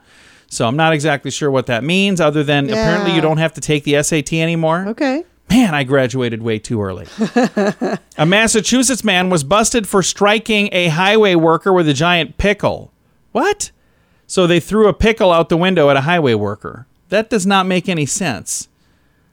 So I'm not exactly sure what that means other than apparently you don't have to take the SAT anymore. Okay. Man, I graduated way too early. A Massachusetts man was busted for striking a highway worker with a giant pickle. What? So they threw a pickle out the window at a highway worker. That does not make any sense.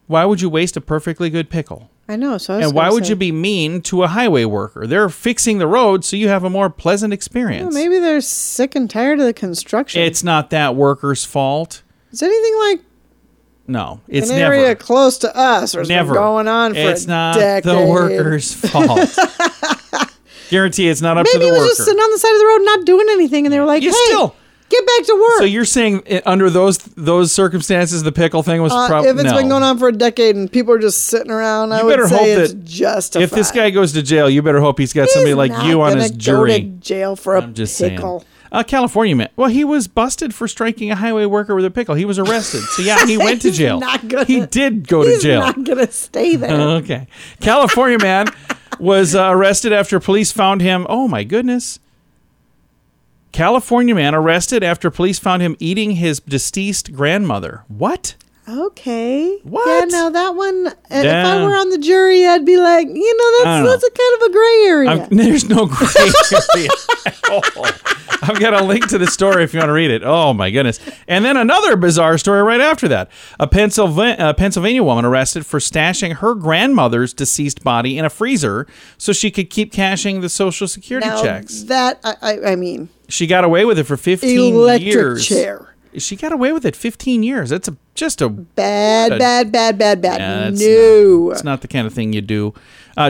Why would you waste a perfectly good pickle? I know. And why would you be mean to a highway worker? They're fixing the road so you have a more pleasant experience. Well, maybe they're sick and tired of the construction. It's not that worker's fault. Is anything like... No, it's never. An area close to us or something going on for a decade. It's not the worker's fault. Guarantee it's not up to the worker. Maybe he was just sitting on the side of the road not doing anything, and they were like, hey... Get back to work. So you're saying under those circumstances, the pickle thing was probably if it's been going on for a decade and people are just sitting around, I would say it's justified. If this guy goes to jail, you better hope he's somebody like you on his jury. He's not going to jail for a pickle. California man. Well, he was busted for striking a highway worker with a pickle. He was arrested. So yeah, he went to jail. He did go to jail. He's not going to stay there. Okay. California man was arrested after police found him. Oh my goodness. California man arrested after police found him eating his deceased grandmother. What? Okay. What? Yeah, now that one, if I were on the jury, I'd be like, that's a kind of a gray area. There's no gray area at all. I've got a link to the story if you want to read it. Oh, my goodness. And then another bizarre story right after that. A Pennsylvania woman arrested for stashing her grandmother's deceased body in a freezer so she could keep cashing the Social Security checks. That, I mean... She got away with it for 15 years. Electric chair. She got away with it 15 years. That's just a... Bad. Yeah, no. It's not the kind of thing you do.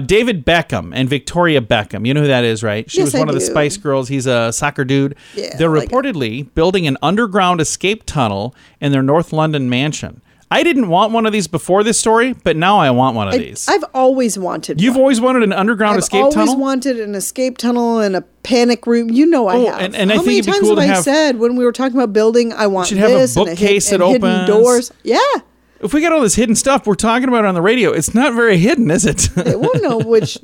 David Beckham and Victoria Beckham. You know who that is, right? She was one of the Spice Girls. He's a soccer dude. Yeah, they're reportedly building an underground escape tunnel in their North London mansion. I didn't want one of these before this story, but now I want one of these. I've always wanted You've always wanted an underground escape tunnel? I've always wanted an escape tunnel and a panic room. You know I have. And How I many think times cool have I said when we were talking about building, I want this. You should have a bookcase that opens. Hidden doors. Yeah. If we got all this hidden stuff we're talking about on the radio, it's not very hidden, is it? They won't know which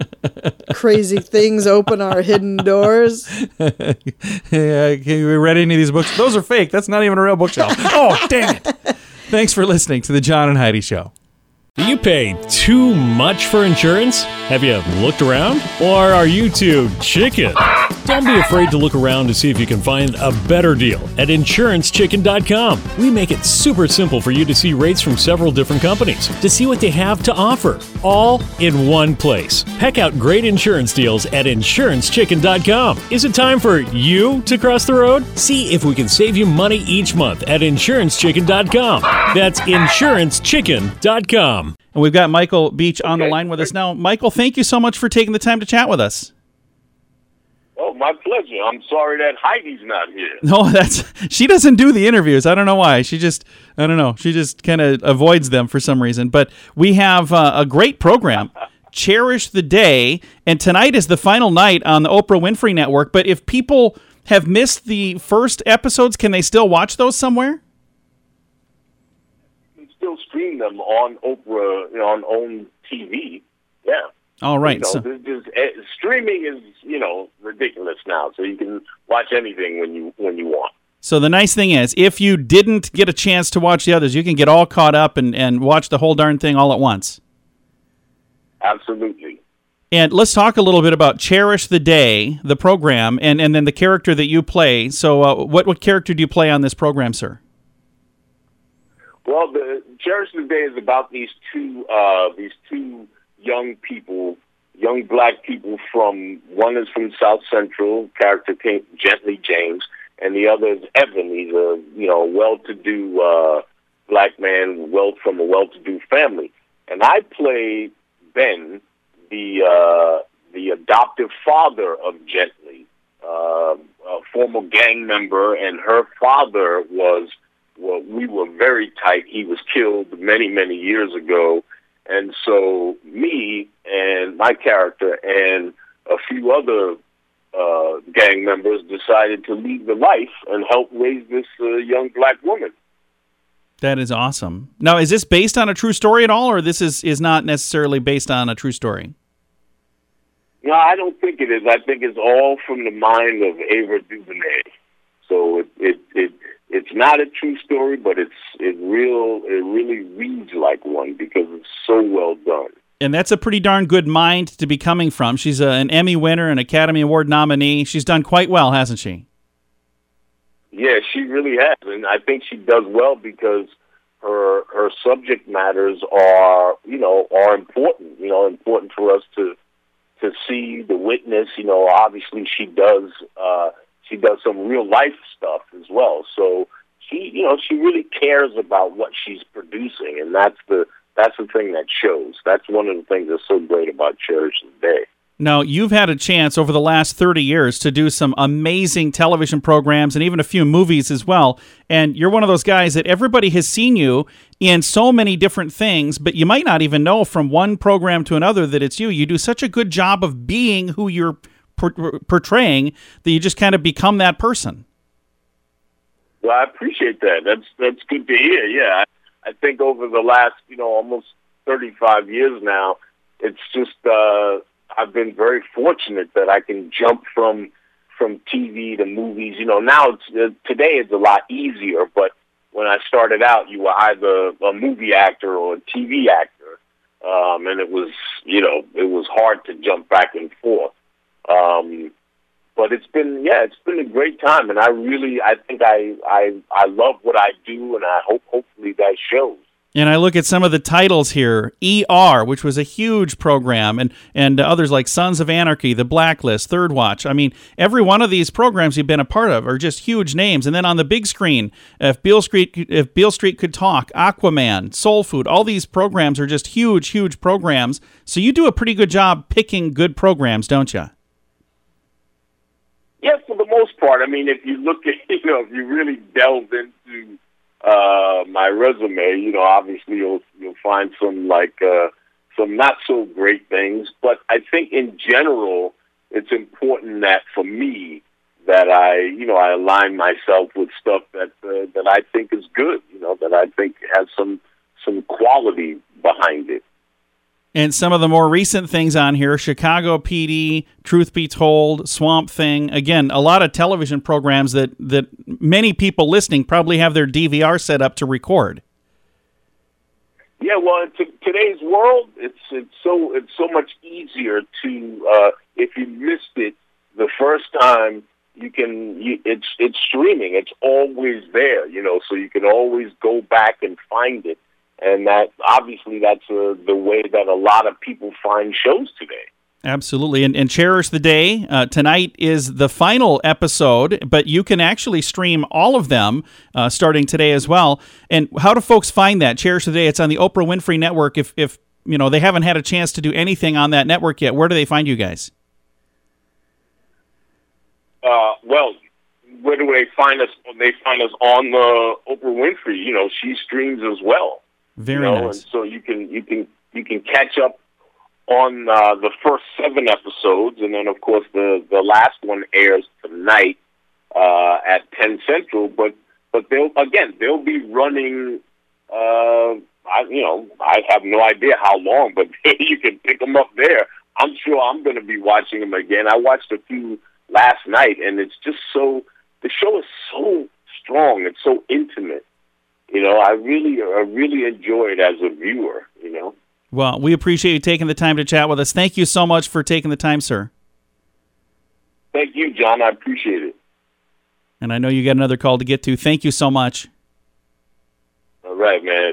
crazy things open our hidden doors. Yeah, you read any of these books? Those are fake. That's not even a real bookshelf. Oh, dang it. Thanks for listening to The John and Heidi Show. Do you pay too much for insurance? Have you looked around? Or are you too chicken? Don't be afraid to look around to see if you can find a better deal at insurancechicken.com. We make it super simple for you to see rates from several different companies, to see what they have to offer, all in one place. Peck out great insurance deals at insurancechicken.com. Is it time for you to cross the road? See if we can save you money each month at insurancechicken.com. That's insurancechicken.com. And we've got Michael Beach on the line with us now. Michael, thank you so much for taking the time to chat with us. Oh, my pleasure. I'm sorry that Heidi's not here. No, she doesn't do the interviews. I don't know why. She just kind of avoids them for some reason. But we have a great program, Cherish the Day. And tonight is the final night on the Oprah Winfrey Network. But if people have missed the first episodes, can they still watch those somewhere? Stream them on Oprah, on own TV. Yeah. All right. Streaming is, ridiculous now. So you can watch anything when you want. So the nice thing is, if you didn't get a chance to watch the others, you can get all caught up and watch the whole darn thing all at once. Absolutely. And let's talk a little bit about Cherish the Day, the program, and then the character that you play. So what character do you play on this program, sir? Well, the Cherish the Day is about these two young black people from, one is from South Central, character Gently James, and the other is Evan. He's a well-to-do black man, from a well-to-do family, and I play Ben, the adoptive father of Gently, a former gang member, and her father was. Well, we were very tight. He was killed many, many years ago. And so me and my character and a few other gang members decided to leave the life and help raise this young black woman. That is awesome. Now, is this based on a true story at all, or this is not necessarily based on a true story? No, I don't think it is. I think it's all from the mind of Ava DuVernay. So it's not a true story, but it really reads like one because it's so well done. And that's a pretty darn good mind to be coming from. She's an Emmy winner, an Academy Award nominee. She's done quite well, hasn't she? Yeah, she really has, and I think she does well because her subject matters are important. Important for us to see, the witness. Obviously she does. She does some real life stuff as well, so she really cares about what she's producing, and that's the thing that shows. That's one of the things that's so great about Cherish the Day. Now, you've had a chance over the last 30 years to do some amazing television programs and even a few movies as well, and you're one of those guys that everybody has seen you in so many different things, but you might not even know from one program to another that it's you. You do such a good job of being who you're portraying that you just kind of become that person. Well, I appreciate that. That's good to hear. Yeah, I think over the last almost 35 years now, it's just I've been very fortunate that I can jump from TV to movies. Now today it's a lot easier, but when I started out, you were either a movie actor or a TV actor, and it was hard to jump back and forth. But it's been a great time, and I think I love what I do, and I hope hopefully that shows. And I look at some of the titles here, ER, which was a huge program, and others like Sons of Anarchy, The Blacklist, Third Watch. I mean, every one of these programs you've been a part of are just huge names. And then on the big screen, If Beale Street Could Talk, Aquaman, Soul Food, all these programs are just huge, huge programs. So you do a pretty good job picking good programs, don't you? Yes, for the most part. I mean, if you look at, if you really delve into my resume, obviously you'll find some not so great things. But I think in general, it's important that for me that I align myself with stuff that I think is good. That I think has some some quality behind it. And some of the more recent things on here, Chicago PD, Truth Be Told, Swamp Thing. Again, a lot of television programs that many people listening probably have their DVR set up to record. Yeah, well, in today's world, it's so much easier to if you missed it the first time, it's streaming. It's always there, so you can always go back and find it. And that obviously that's the way that a lot of people find shows today. Absolutely. And Cherish the Day. Tonight is the final episode, but you can actually stream all of them starting today as well. And how do folks find that? Cherish the Day. It's on the Oprah Winfrey Network. If they haven't had a chance to do anything on that network yet, where do they find you guys? Where do they find us? They find us on the Oprah Winfrey. She streams as well. Very nice. And so you can catch up on the first 7 episodes, and then of course the last one airs tonight at 10 Central. But they'll be running. I have no idea how long, but you can pick them up there. I'm sure I'm going to be watching them again. I watched a few last night, and it's just so the show is so strong. It's so intimate. I really enjoy it as a viewer, Well, we appreciate you taking the time to chat with us. Thank you so much for taking the time, sir. Thank you, John. I appreciate it. And I know you got another call to get to. Thank you so much. All right, man.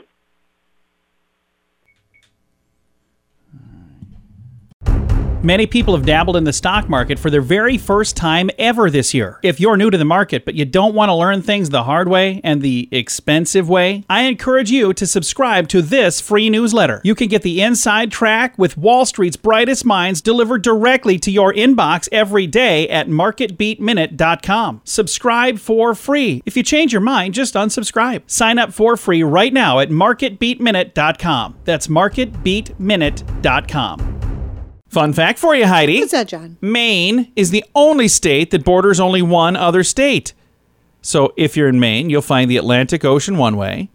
Many people have dabbled in the stock market for their very first time ever this year. If you're new to the market, but you don't want to learn things the hard way and the expensive way, I encourage you to subscribe to this free newsletter. You can get the inside track with Wall Street's brightest minds delivered directly to your inbox every day at MarketBeatMinute.com. Subscribe for free. If you change your mind, just unsubscribe. Sign up for free right now at MarketBeatMinute.com. That's MarketBeatMinute.com. Fun fact for you, Heidi. What's that, John? Maine is the only state that borders only one other state. So if you're in Maine, you'll find the Atlantic Ocean one way,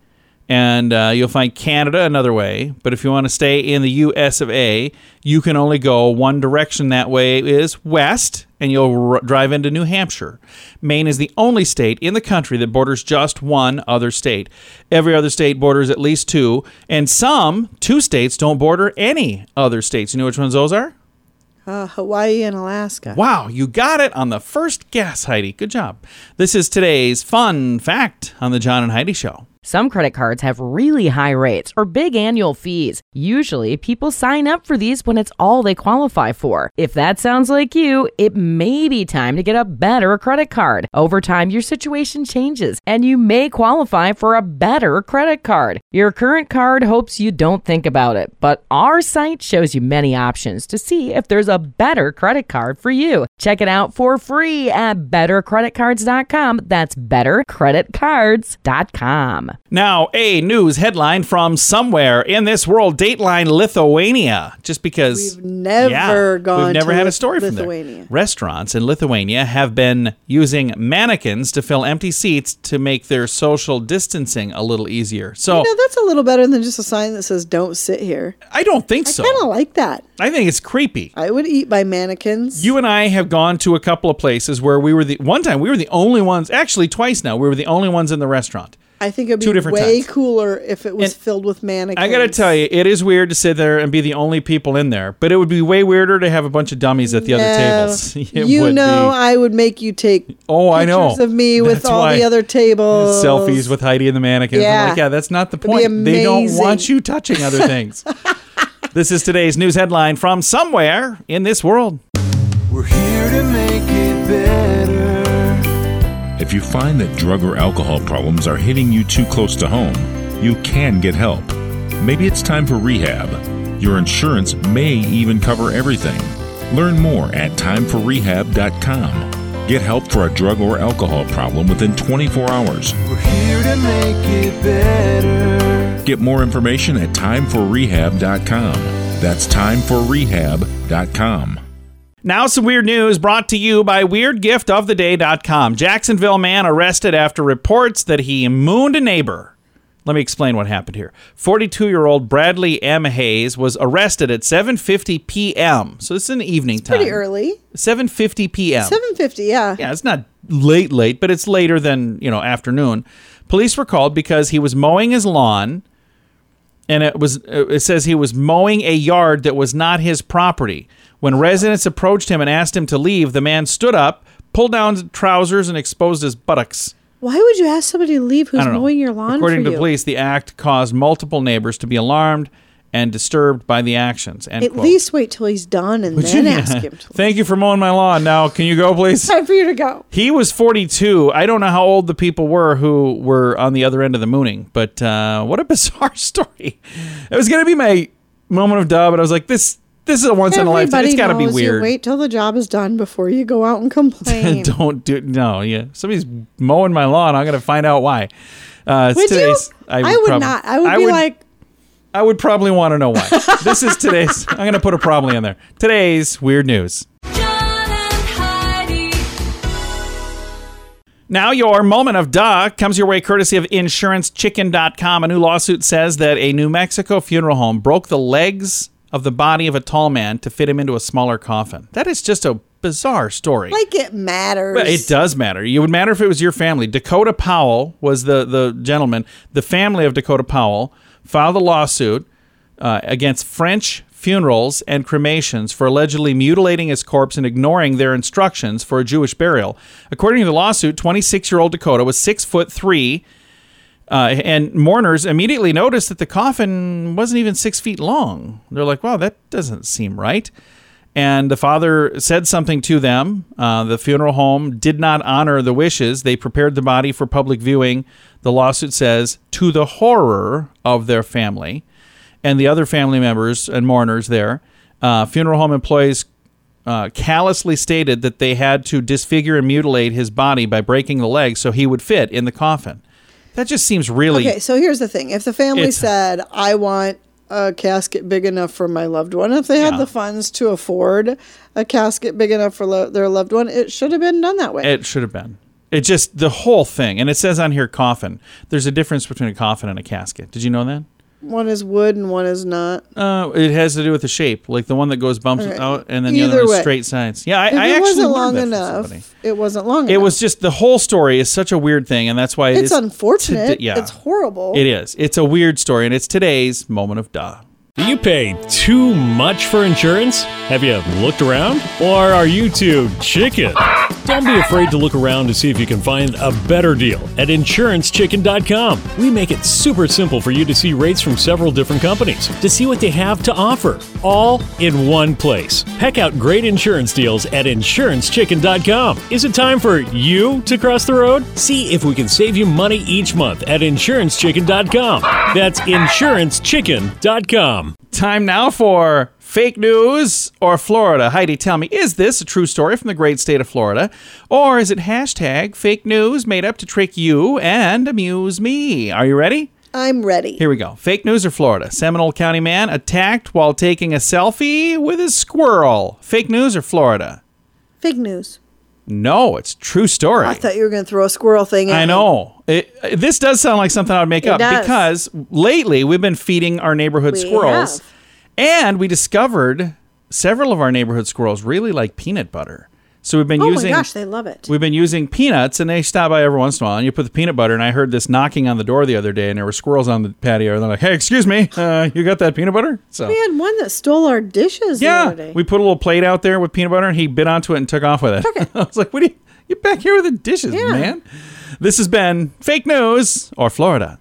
and you'll find Canada another way. But if you want to stay in the U.S. of A., you can only go one direction. That way is west, and you'll drive into New Hampshire. Maine is the only state in the country that borders just one other state. Every other state borders at least two, and some, 2 states, don't border any other states. You know which ones those are? Hawaii and Alaska. Wow, you got it on the first guess, Heidi. Good job. This is today's fun fact on the John and Heidi Show. Some credit cards have really high rates or big annual fees. Usually, people sign up for these when it's all they qualify for. If that sounds like you, it may be time to get a better credit card. Over time, your situation changes, and you may qualify for a better credit card. Your current card hopes you don't think about it, but our site shows you many options to see if there's a better credit card for you. Check it out for free at BetterCreditCards.com. That's BetterCreditCards.com. Now, a news headline from somewhere in this world, Dateline Lithuania, just because we've never had a story from Lithuania. Restaurants in Lithuania have been using mannequins to fill empty seats to make their social distancing a little easier. So that's a little better than just a sign that says "Don't sit here." I don't think so. I kind of like that. I think it's creepy. I would eat by mannequins. You and I have gone to a couple of places where we were the only ones in the restaurant. I think it would be way cooler if it was filled with mannequins. I got to tell you, it is weird to sit there and be the only people in there, but it would be way weirder to have a bunch of dummies at the other tables. I would make you take pictures of me with all the other tables. Selfies with Heidi and the mannequins. Yeah. I'm like, yeah, that's not the point. They don't want you touching other things. This is today's news headline from somewhere in this world. We're here to make it better. If you find that drug or alcohol problems are hitting you too close to home, you can get help. Maybe it's time for rehab. Your insurance may even cover everything. Learn more at TimeForRehab.com. Get help for a drug or alcohol problem within 24 hours. We're here to make it better. Get more information at TimeForRehab.com. That's TimeForRehab.com. Now some weird news brought to you by WeirdGiftOfTheDay.com. Jacksonville man arrested after reports that he mooned a neighbor. Let me explain what happened here. 42-year-old Bradley M. Hayes was arrested at 7:50 p.m. So it's an evening time. Pretty early. 7:50 p.m. 7:50, yeah. Yeah, it's not late, but it's later than, you know, afternoon. Police were called because he was mowing his lawn, and it says he was mowing a yard that was not his property. When residents approached him and asked him to leave, the man stood up, pulled down his trousers, and exposed his buttocks. Why would you ask somebody to leave who's mowing your lawn? According to police, the act caused multiple neighbors to be alarmed and disturbed by the actions. At least wait till he's done and then ask him to leave. Thank you for mowing my lawn. Now, can you go, please? It's time for you to go. He was 42. I don't know how old the people were who were on the other end of the mooning, but what a bizarre story. It was going to be my moment of duh, but I was like, this is a once-in-a-lifetime. It's got to be weird. You wait till the job is done before you go out and complain. Don't do it. No, yeah. Somebody's mowing my lawn. I'm going to find out why. Would you? I would not. I would probably want to know why. This is today's. I'm going to put a probably in there. Today's Weird News. John and Heidi. Now your moment of duh comes your way courtesy of insurancechicken.com. A new lawsuit says that a New Mexico funeral home broke the legs of the body of a tall man to fit him into a smaller coffin. That is just a bizarre story. Like it matters. But it does matter. It would matter if it was your family. Dakota Powell was the gentleman. The family of Dakota Powell filed a lawsuit against French funerals and cremations for allegedly mutilating his corpse and ignoring their instructions for a Jewish burial. According to the lawsuit, 26-year-old Dakota was 6'3", and mourners immediately noticed that the coffin wasn't even 6 feet long. They're like, wow, that doesn't seem right. And the father said something to them. The funeral home did not honor the wishes. They prepared the body for public viewing. The lawsuit says, to the horror of their family and the other family members and mourners there, funeral home employees callously stated that they had to disfigure and mutilate his body by breaking the legs so he would fit in the coffin. That just seems really... Okay, so here's the thing. If the family said, I want a casket big enough for my loved one, if they had the funds to afford a casket big enough for their loved one, it should have been done that way. It should have been. It just, the whole thing. And it says on here, coffin. There's a difference between a coffin and a casket. Did you know that? One is wood and one is not. It has to do with the shape. Like the one that goes bumps out and then the other one is straight sides. Yeah, I actually wasn't long enough. It wasn't long enough. It was just the whole story is such a weird thing, and that's why it's unfortunate. It's horrible. It is. It's a weird story, and it's today's moment of duh. Do you pay too much for insurance? Have you looked around? Or are you too chicken? Don't be afraid to look around to see if you can find a better deal at insurancechicken.com. We make it super simple for you to see rates from several different companies, to see what they have to offer, all in one place. Peck out great insurance deals at insurancechicken.com. Is it time for you to cross the road? See if we can save you money each month at insurancechicken.com. That's insurancechicken.com. Time now for fake news or Florida. Heidi, tell me, is this a true story from the great state of Florida? Or is it hashtag fake news made up to trick you and amuse me? Are you ready? I'm ready. Here we go. Fake news or Florida. Seminole County man attacked while taking a selfie with his squirrel. Fake news or Florida? Fake news. No, it's true story. I thought you were going to throw a squirrel thing at me. I know. This does sound like something I would make up because lately we've been feeding our neighborhood squirrels. And we discovered several of our neighborhood squirrels really like peanut butter. So we've been using... Oh my gosh, they love it. We've been using peanuts, and they stop by every once in a while, and you put the peanut butter, and I heard this knocking on the door the other day, and there were squirrels on the patio, and they're like, hey, excuse me, you got that peanut butter? So we had one that stole our dishes the other day. We put a little plate out there with peanut butter, and he bit onto it and took off with it. Okay. I was like, what are you... You're back here with the dishes, man. This has been Fake News or Florida.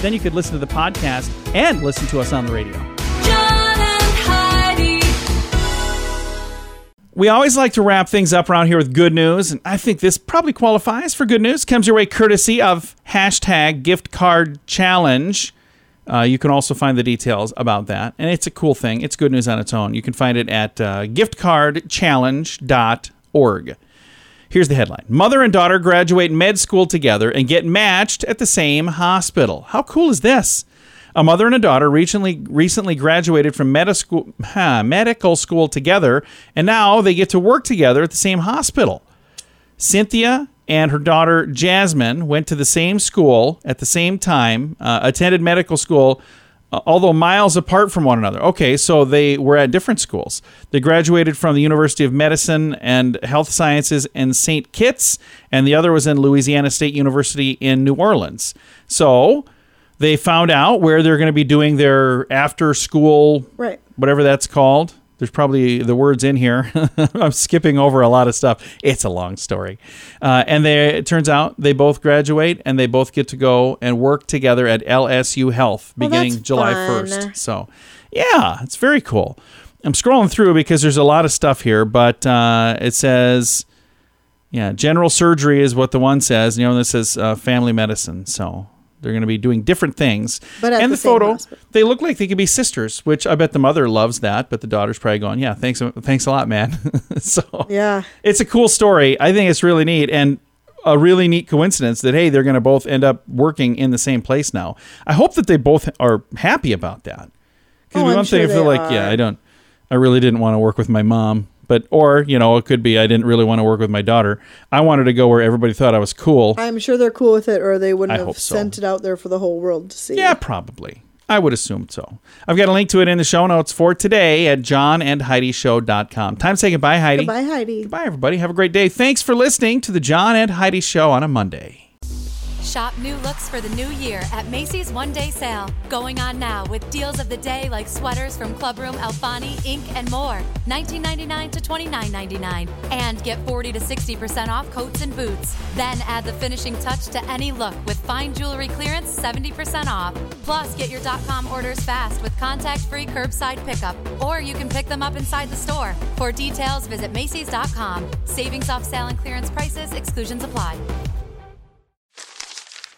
Then you could listen to the podcast and listen to us on the radio. John and Heidi. We always like to wrap things up around here with good news, and I think this probably qualifies for good news. Comes your way courtesy of #GiftCardChallenge. You can also find the details about that, and it's a cool thing. It's good news on its own. You can find it at giftcardchallenge.org. Here's the headline. Mother and daughter graduate med school together and get matched at the same hospital. How cool is this? A mother and a daughter recently graduated from medical school together, and now they get to work together at the same hospital. Cynthia and her daughter Jasmine went to the same school at the same time, attended medical school, although miles apart from one another. Okay, so they were at different schools. They graduated from the University of Medicine and Health Sciences in St. Kitts, and the other was in Louisiana State University in New Orleans. So they found out where they're going to be doing their after-school, right, whatever that's called. There's probably the words in here. I'm skipping over a lot of stuff. It's a long story. It turns out they both graduate, and they both get to go and work together at LSU Health beginning July 1st. So, yeah, it's very cool. I'm scrolling through because there's a lot of stuff here, but it says, yeah, general surgery is what the one says. You know, this says family medicine, so they're going to be doing different things. But and the photo, they look like they could be sisters, which I bet the mother loves that, but the daughter's probably going, yeah, thanks a lot, man. So yeah, it's a cool story. I think it's really neat, and a really neat coincidence that, hey, they're going to both end up working in the same place now. I hope that they both are happy about that. Because one thing, if they're like, yeah, I really didn't want to work with my mom. But, or, you know, it could be I didn't really want to work with my daughter. I wanted to go where everybody thought I was cool. I'm sure they're cool with it, or they wouldn't have sent it out there for the whole world to see. Yeah, probably. I would assume so. I've got a link to it in the show notes for today at johnandheidishow.com. Time to say goodbye, Heidi. Goodbye, Heidi. Goodbye, everybody. Have a great day. Thanks for listening to the John and Heidi Show on a Monday. Shop new looks for the new year at Macy's one-day sale. Going on now with deals of the day like sweaters from Clubroom, Alfani, Inc., and more. $19.99 to $29.99. And get 40 to 60% off coats and boots. Then add the finishing touch to any look with fine jewelry clearance 70% off. Plus, get your .com orders fast with contact-free curbside pickup. Or you can pick them up inside the store. For details, visit Macy's.com. Savings off sale and clearance prices. Exclusions apply.